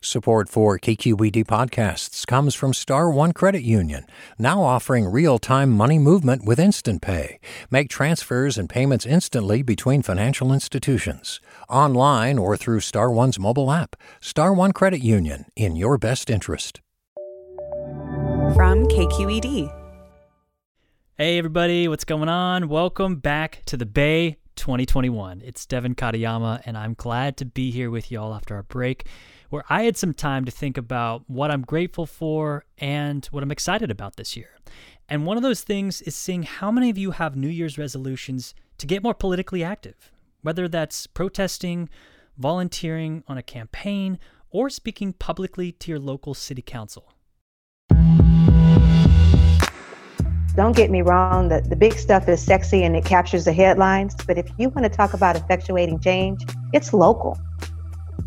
Support for KQED podcasts comes from Star One Credit Union, now offering real-time money movement with Instant Pay. Make transfers and payments instantly between financial institutions, online or through Star One's mobile app. Star One Credit Union, in your best interest. From KQED. Hey everybody, what's going on? Welcome back to the Bay 2021. It's Devin Katayama, and I'm glad to be here with y'all after our break, where I had some time to think about what I'm grateful for and what I'm excited about this year. And one of those things is seeing how many of you have New Year's resolutions to get more politically active, whether that's protesting, volunteering on a campaign, or speaking publicly to your local city council. Don't get me wrong, the big stuff is sexy and it captures the headlines, but if you want to talk about effectuating change, it's local.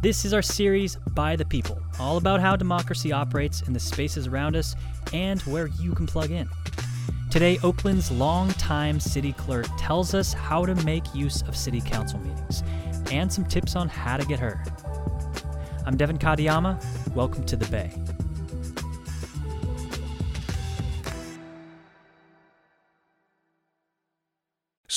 This is our series, By the People, all about how democracy operates in the spaces around us and where you can plug in. Today, Oakland's longtime city clerk tells us how to make use of city council meetings and some tips on how to get heard. I'm Devin Katayama. Welcome to the Bay.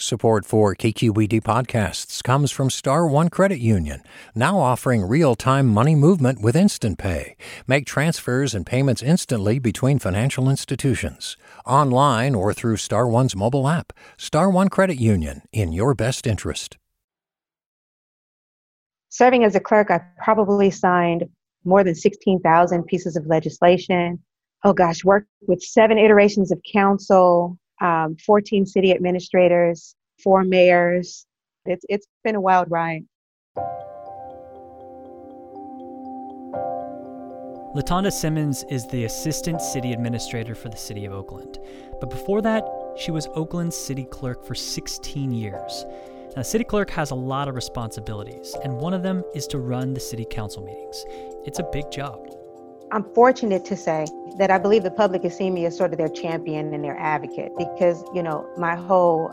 Support for KQED podcasts comes from Star One Credit Union, now offering real-time money movement with Instant Pay. Make transfers and payments instantly between financial institutions, online or through Star One's mobile app. Star One Credit Union, in your best interest. Serving as a clerk, I probably signed more than 16,000 pieces of legislation. Oh gosh, worked with 7 iterations of council, 14 city administrators, 4 mayors. It's been a wild ride. LaTonda Simmons is the assistant city administrator for the city of Oakland. But before that, she was Oakland's city clerk for 16 years. Now, a city clerk has a lot of responsibilities, and one of them is to run the city council meetings. It's a big job. I'm fortunate to say that I believe the public has seen me as sort of their champion and their advocate because, you know, my whole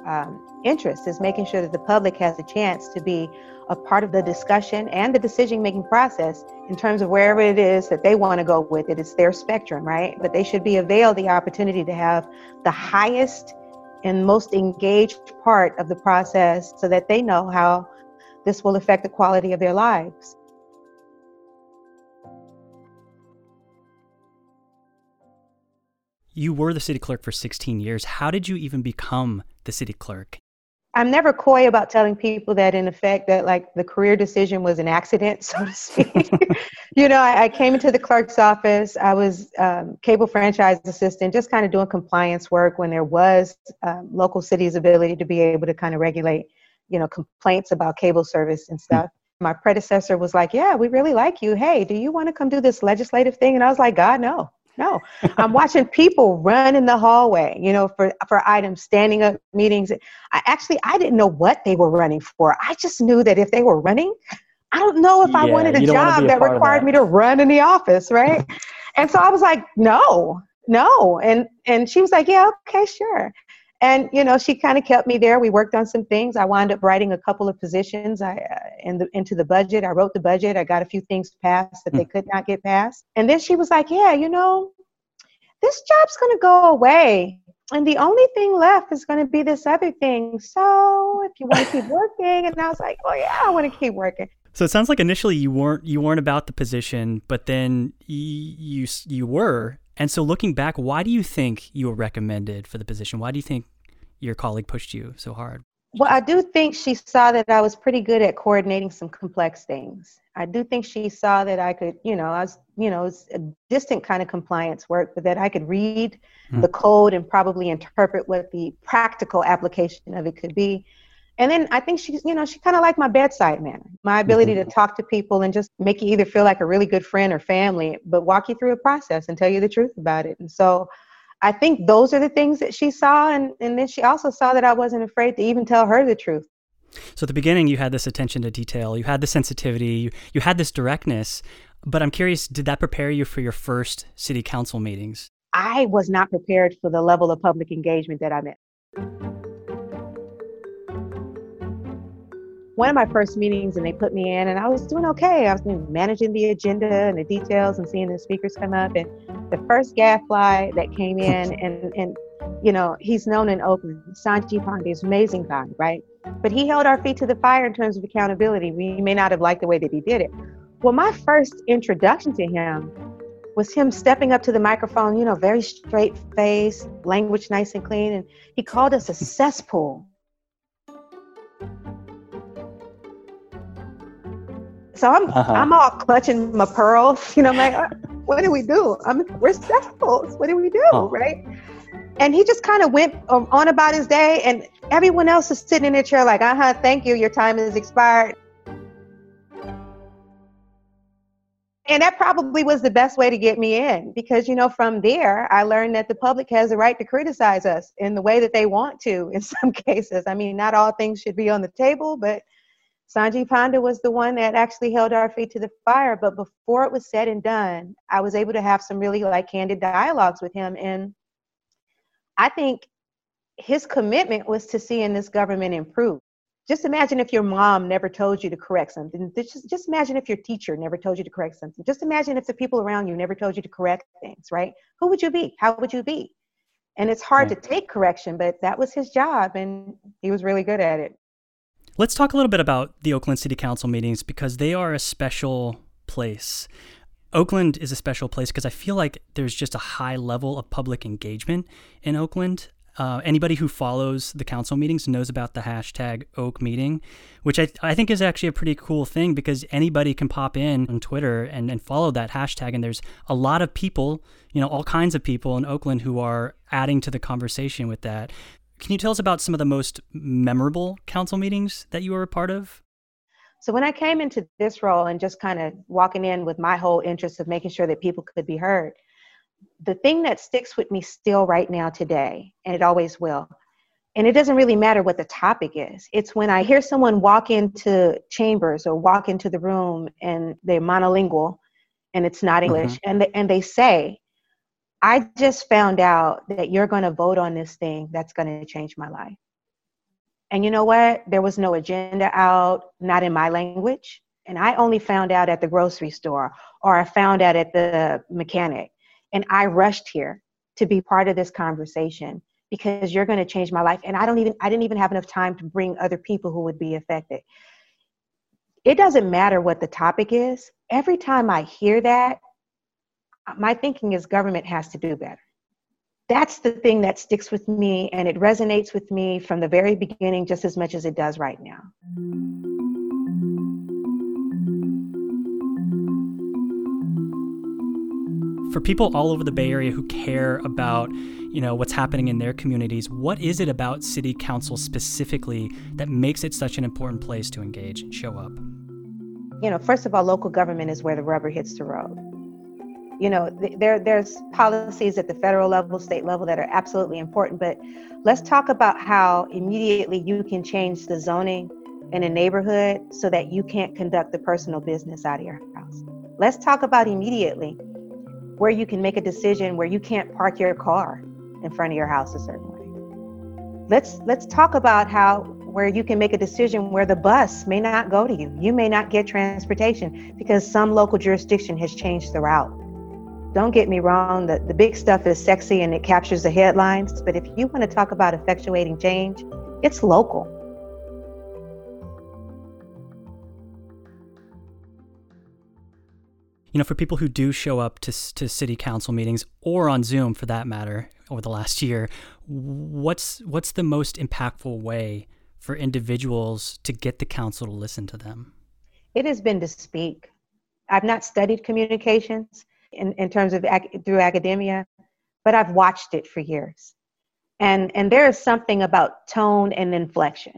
interest is making sure that the public has a chance to be a part of the discussion and the decision-making process in terms of wherever it is that they want to go with it. It's their spectrum, right? But they should be availed the opportunity to have the highest and most engaged part of the process so that they know how this will affect the quality of their lives. You were the city clerk for 16 years. How did you even become the city clerk? I'm never coy about telling people that, in effect, that like the career decision was an accident, so to speak. You know, I came into the clerk's office. I was cable franchise assistant, just kind of doing compliance work when there was local cities' ability to be able to kind of regulate, you know, complaints about cable service and stuff. My predecessor was like, yeah, we really like you. Hey, do you want to come do this legislative thing? And I was like, God, no. No, I'm watching people run in the hallway, you know, for items, standing up meetings. I didn't know what they were running for. I just knew that if they were running, I don't know if I wanted a job that required me to run in the office, right? And so I was like, no. And she was like, yeah, okay, sure. And, you know, she kind of kept me there. We worked on some things. I wound up writing a couple of positions into the budget. I wrote the budget. I got a few things passed that they could not get passed. And then she was like, yeah, you know, this job's going to go away. And the only thing left is going to be this other thing. So if you want to keep working. And I was like, oh, yeah, I want to keep working. So it sounds like initially you weren't about the position, but then you were. And so looking back, why do you think you were recommended for the position? Why do you think your colleague pushed you so hard? Well, I do think she saw that I was pretty good at coordinating some complex things. I do think she saw that I could, you know, it was a distant kind of compliance work, but that I could read the code and probably interpret what the practical application of it could be. And then I think she's, she kind of liked my bedside manner, my ability to talk to people and just make you either feel like a really good friend or family, but walk you through a process and tell you the truth about it. And so I think those are the things that she saw. And then she also saw that I wasn't afraid to even tell her the truth. So at the beginning, you had this attention to detail, you had the sensitivity, you had this directness, but I'm curious, did that prepare you for your first city council meetings? I was not prepared for the level of public engagement that I'm at. One of my first meetings, and they put me in, and I was doing okay. I was managing the agenda and the details and seeing the speakers come up. And the first gadfly that came in, and he's known in Oakland, Sanjeev Panda, he's an amazing guy, right? But he held our feet to the fire in terms of accountability. We may not have liked the way that he did it. Well, my first introduction to him was him stepping up to the microphone, very straight face, language nice and clean. And he called us a cesspool. So I'm all clutching my pearls, what do we do? We're cesspools, what do we do, right? And he just kind of went on about his day, and everyone else is sitting in their chair like, thank you, your time has expired. And that probably was the best way to get me in because, from there, I learned that the public has the right to criticize us in the way that they want to in some cases. Not all things should be on the table, but Sanjeev Panda was the one that actually held our feet to the fire. But before it was said and done, I was able to have some really candid dialogues with him. And I think his commitment was to seeing this government improve. Just imagine if your mom never told you to correct something. Just imagine if your teacher never told you to correct something. Just imagine if the people around you never told you to correct things, right? Who would you be? How would you be? And it's hard to take correction, but that was his job, and he was really good at it. Let's talk a little bit about the Oakland City Council meetings because they are a special place. Oakland is a special place because I feel like there's just a high level of public engagement in Oakland. Anybody who follows the council meetings knows about the hashtag #OakMeeting, which I think is actually a pretty cool thing because anybody can pop in on Twitter and follow that hashtag. And there's a lot of people, all kinds of people in Oakland who are adding to the conversation with that. Can you tell us about some of the most memorable council meetings that you were a part of? So when I came into this role and just kind of walking in with my whole interest of making sure that people could be heard, the thing that sticks with me still right now today, and it always will, and it doesn't really matter what the topic is, it's when I hear someone walk into chambers or walk into the room and they're monolingual and it's not English, and they say, I just found out that you're going to vote on this thing that's going to change my life. And you know what? There was no agenda out, not in my language. And I only found out at the grocery store, or I found out at the mechanic. And I rushed here to be part of this conversation because you're going to change my life. And I didn't even have enough time to bring other people who would be affected. It doesn't matter what the topic is. Every time I hear that, my thinking is government has to do better. That's the thing that sticks with me, and it resonates with me from the very beginning just as much as it does right now. For people all over the Bay Area who care about, what's happening in their communities, what is it about city council specifically that makes it such an important place to engage and show up? First of all, local government is where the rubber hits the road. There's policies at the federal level, state level that are absolutely important, but let's talk about how immediately you can change the zoning in a neighborhood so that you can't conduct the personal business out of your house. Let's talk about immediately where you can make a decision where you can't park your car in front of your house a certain way. Let's talk about where you can make a decision where the bus may not go to you. You may not get transportation because some local jurisdiction has changed the route. Don't get me wrong, the big stuff is sexy and it captures the headlines, but if you want to talk about effectuating change, it's local. For people who do show up to city council meetings, or on Zoom for that matter, over the last year, what's the most impactful way for individuals to get the council to listen to them? It has been to speak. I've not studied communications in terms of through academia, but I've watched it for years. And there is something about tone and inflection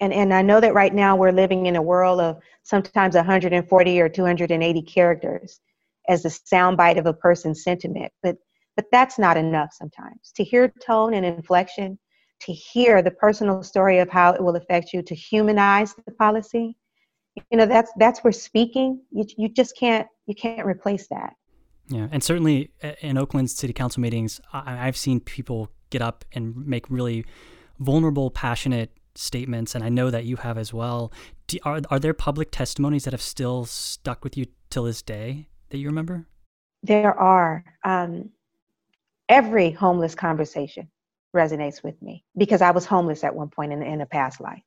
And I know that right now we're living in a world of sometimes 140 or 280 characters as the soundbite of a person's sentiment. But that's not enough sometimes. To hear tone and inflection, to hear the personal story of how it will affect you, to humanize the policy, you know, that's where speaking, you just can't replace that. Yeah. And certainly in Oakland City Council meetings, I've seen people get up and make really vulnerable, passionate statements. And I know that you have as well. Are there public testimonies that have still stuck with you till this day that you remember? There are. Every homeless conversation resonates with me because I was homeless at one point in a past life.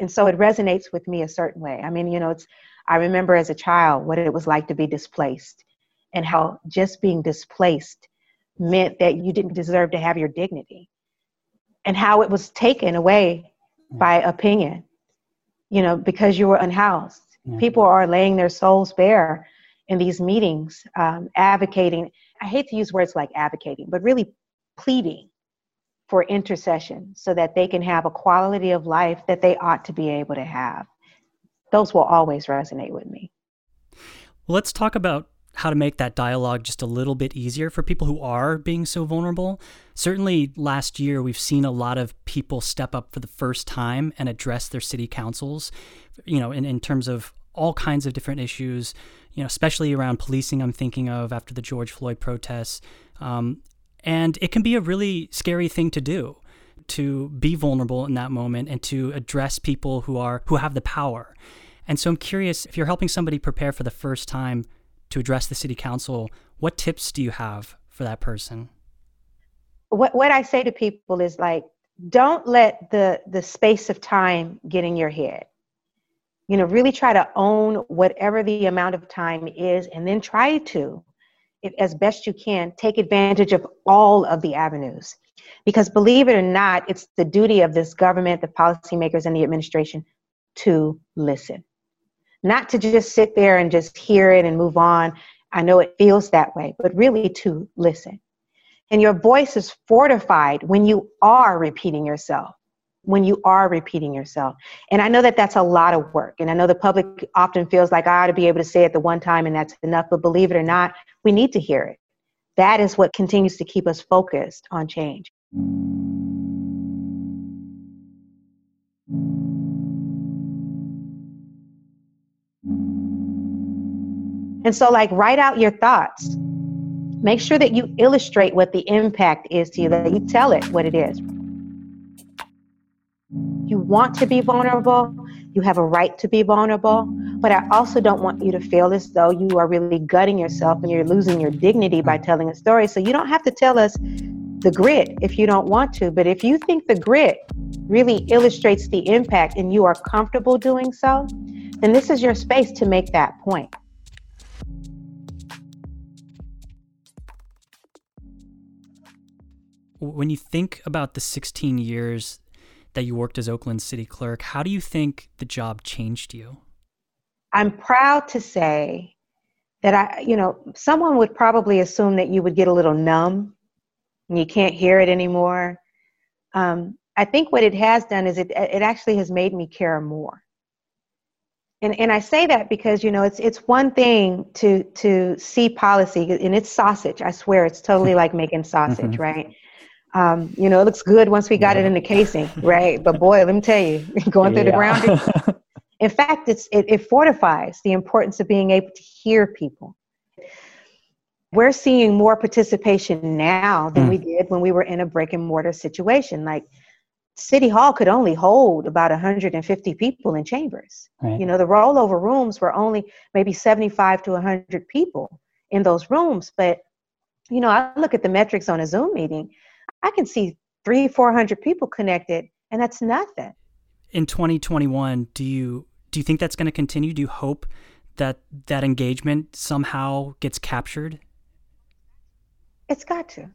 And so it resonates with me a certain way. I mean, you know, I remember as a child what it was like to be displaced and how just being displaced meant that you didn't deserve to have your dignity and how it was taken away by opinion, you know, because you were unhoused. Mm-hmm. People are laying their souls bare in these meetings, advocating. I hate to use words like advocating, but really pleading for intercession so that they can have a quality of life that they ought to be able to have. Those will always resonate with me. Well, let's talk about how to make that dialogue just a little bit easier for people who are being so vulnerable. Certainly last year, we've seen a lot of people step up for the first time and address their city councils, you know, in terms of all kinds of different issues, you know, especially around policing, I'm thinking of after the George Floyd protests. And it can be a really scary thing to do, to be vulnerable in that moment and to address people who have the power. And so I'm curious, if you're helping somebody prepare for the first time to address the city council, what tips do you have for that person? What I say to people is like, don't let the space of time get in your head. You know, really try to own whatever the amount of time is, and then try to, as best you can, take advantage of all of the avenues. Because believe it or not, it's the duty of this government, the policymakers, and the administration to listen. Not to just sit there and just hear it and move on. I know it feels that way, but really to listen. And your voice is fortified when you are repeating yourself. And I know that that's a lot of work. And I know the public often feels like I ought to be able to say it the one time and that's enough. But believe it or not, we need to hear it. That is what continues to keep us focused on change. And so, like, write out your thoughts. Make sure that you illustrate what the impact is to you, that you tell it what it is. You want to be vulnerable. You have a right to be vulnerable. But I also don't want you to feel as though you are really gutting yourself and you're losing your dignity by telling a story. So you don't have to tell us the grit if you don't want to. But if you think the grit really illustrates the impact and you are comfortable doing so, then this is your space to make that point. When you think about the 16 years that you worked as Oakland City Clerk, how do you think the job changed you? I'm proud to say that someone would probably assume that you would get a little numb and you can't hear it anymore. I think what it has done is it actually has made me care more. And I say that because, you know, it's one thing to see policy, and it's sausage. I swear it's totally like making sausage, mm-hmm. right? You know, it looks good once we got it in the casing, right? But boy, let me tell you, going through the ground. In fact, it fortifies the importance of being able to hear people. We're seeing more participation now than we did when we were in a brick and mortar situation. Like, City Hall could only hold about 150 people in chambers. Right. You know, the rollover rooms were only maybe 75 to 100 people in those rooms. But, you know, I look at the metrics on a Zoom meeting. I can see 300-400 people connected, and that's nothing. In 2021, do you think that's going to continue? Do you hope that that engagement somehow gets captured? It's got to.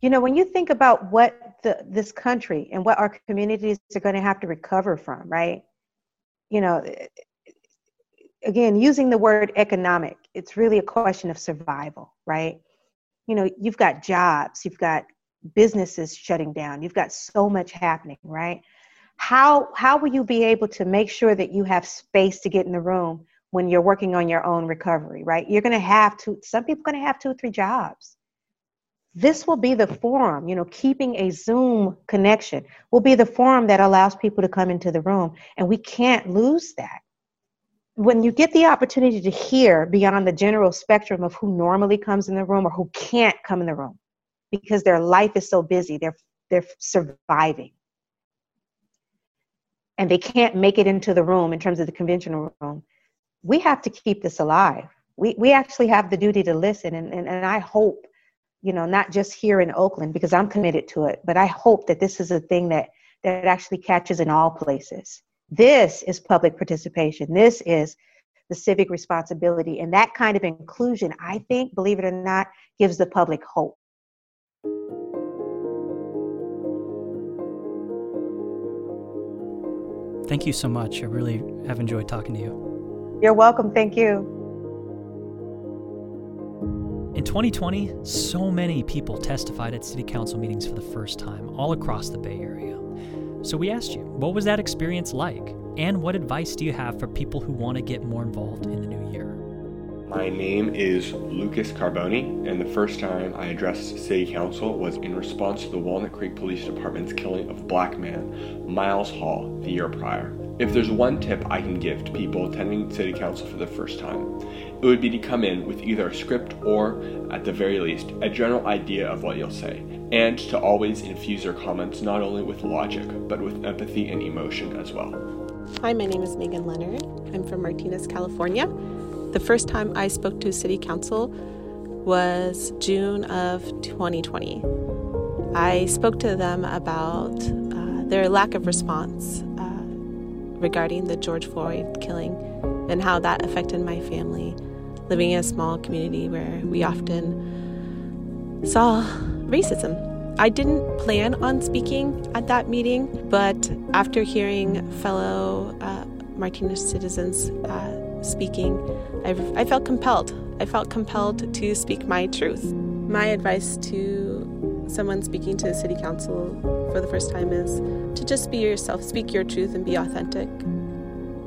You know, when you think about what this country and what our communities are going to have to recover from, right? You know, again, using the word economic, it's really a question of survival, right? You know, you've got jobs, you've got businesses shutting down, you've got so much happening, right? How will you be able to make sure that you have space to get in the room when you're working on your own recovery, right? You're going to have some people are going to have 2 or 3 jobs. This will be the forum, you know, keeping a Zoom connection will be the forum that allows people to come into the room. And we can't lose that. When you get the opportunity to hear beyond the general spectrum of who normally comes in the room or who can't come in the room because their life is so busy, they're surviving. And they can't make it into the room in terms of the conventional room. We have to keep this alive. We actually have the duty to listen. And I hope, you know, not just here in Oakland, because I'm committed to it, but I hope that this is a thing that actually catches in all places. This is public participation. This is the civic responsibility. And that kind of inclusion, I think, believe it or not, gives the public hope. Thank you so much. I really have enjoyed talking to you. You're welcome. Thank you. In 2020, so many people testified at city council meetings for the first time, all across the Bay Area. So we asked you, what was that experience like? And what advice do you have for people who want to get more involved in the new year? My name is Lucas Carboni, and the first time I addressed city council was in response to the Walnut Creek Police Department's killing of a black man, Miles Hall, the year prior. If there's one tip I can give to people attending city council for the first time, it would be to come in with either a script or, at the very least, a general idea of what you'll say, and to always infuse your comments not only with logic, but with empathy and emotion as well. Hi, my name is Megan Leonard. I'm from Martinez, California. The first time I spoke to city council was June of 2020. I spoke to them about their lack of response regarding the George Floyd killing and how that affected my family, living in a small community where we often saw racism. I didn't plan on speaking at that meeting, but after hearing fellow Martinez citizens speaking, I felt compelled. I felt compelled to speak my truth. My advice to someone speaking to the city council for the first time is to just be yourself, speak your truth and be authentic.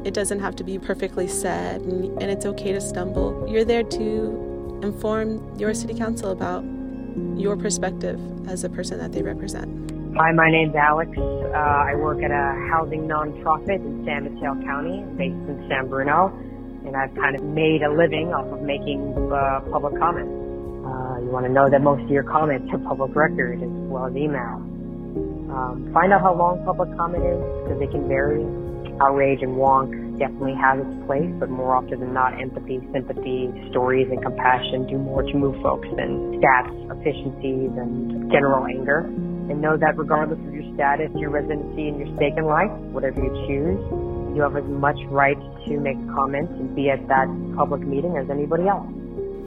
It doesn't have to be perfectly said, and it's okay to stumble. You're there to inform your city council about your perspective as a person that they represent. Hi, my name's Alex. I work at a housing nonprofit in San Mateo County, based in San Bruno, and I've kind of made a living off of making public comments. You want to know that most of your comments are public record as well as email. Find out how long public comment is, because it can vary. Outrage and wonk definitely has its place, but more often than not, empathy, sympathy, stories, and compassion do more to move folks than stats, efficiencies, and general anger. And know that regardless of your status, your residency, and your stake in life, whatever you choose, you have as much right to make comments and be at that public meeting as anybody else.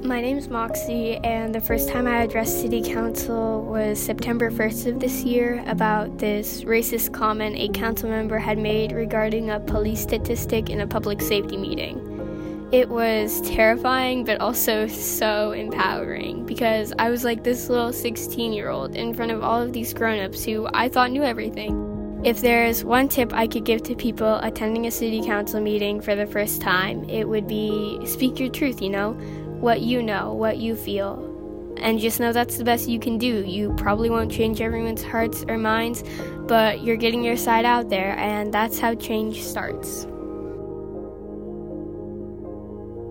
My name's Moxie, and the first time I addressed City Council was September 1st of this year about this racist comment a council member had made regarding a police statistic in a public safety meeting. It was terrifying, but also so empowering, because I was like this little 16-year-old in front of all of these grown-ups who I thought knew everything. If there's one tip I could give to people attending a City Council meeting for the first time, it would be speak your truth, you know? What you know, what you feel, and just know that's the best you can do. You probably won't change everyone's hearts or minds, but you're getting your side out there, and that's how change starts.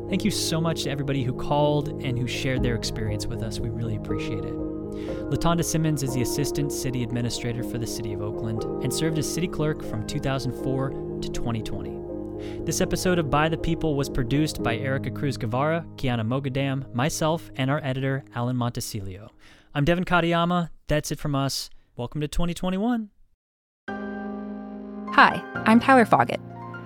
Thank you so much to everybody who called and who shared their experience with us. We really appreciate it. LaTonda Simmons is the Assistant City Administrator for the City of Oakland and served as City Clerk from 2004 to 2020. This episode of By the People was produced by Erica Cruz-Guevara, Kiana Mogadam, myself, and our editor, Alan Montesilio. I'm Devin Katayama. That's it from us. Welcome to 2021. Hi, I'm Tyler Foggett.